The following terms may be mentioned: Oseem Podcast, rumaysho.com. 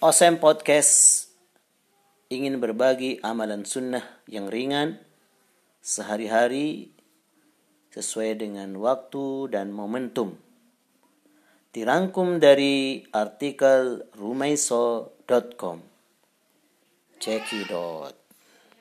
Oseem Podcast ingin berbagi amalan sunnah yang ringan sehari-hari sesuai dengan waktu dan momentum. Dirangkum dari artikel rumaysho.com. Cekidot.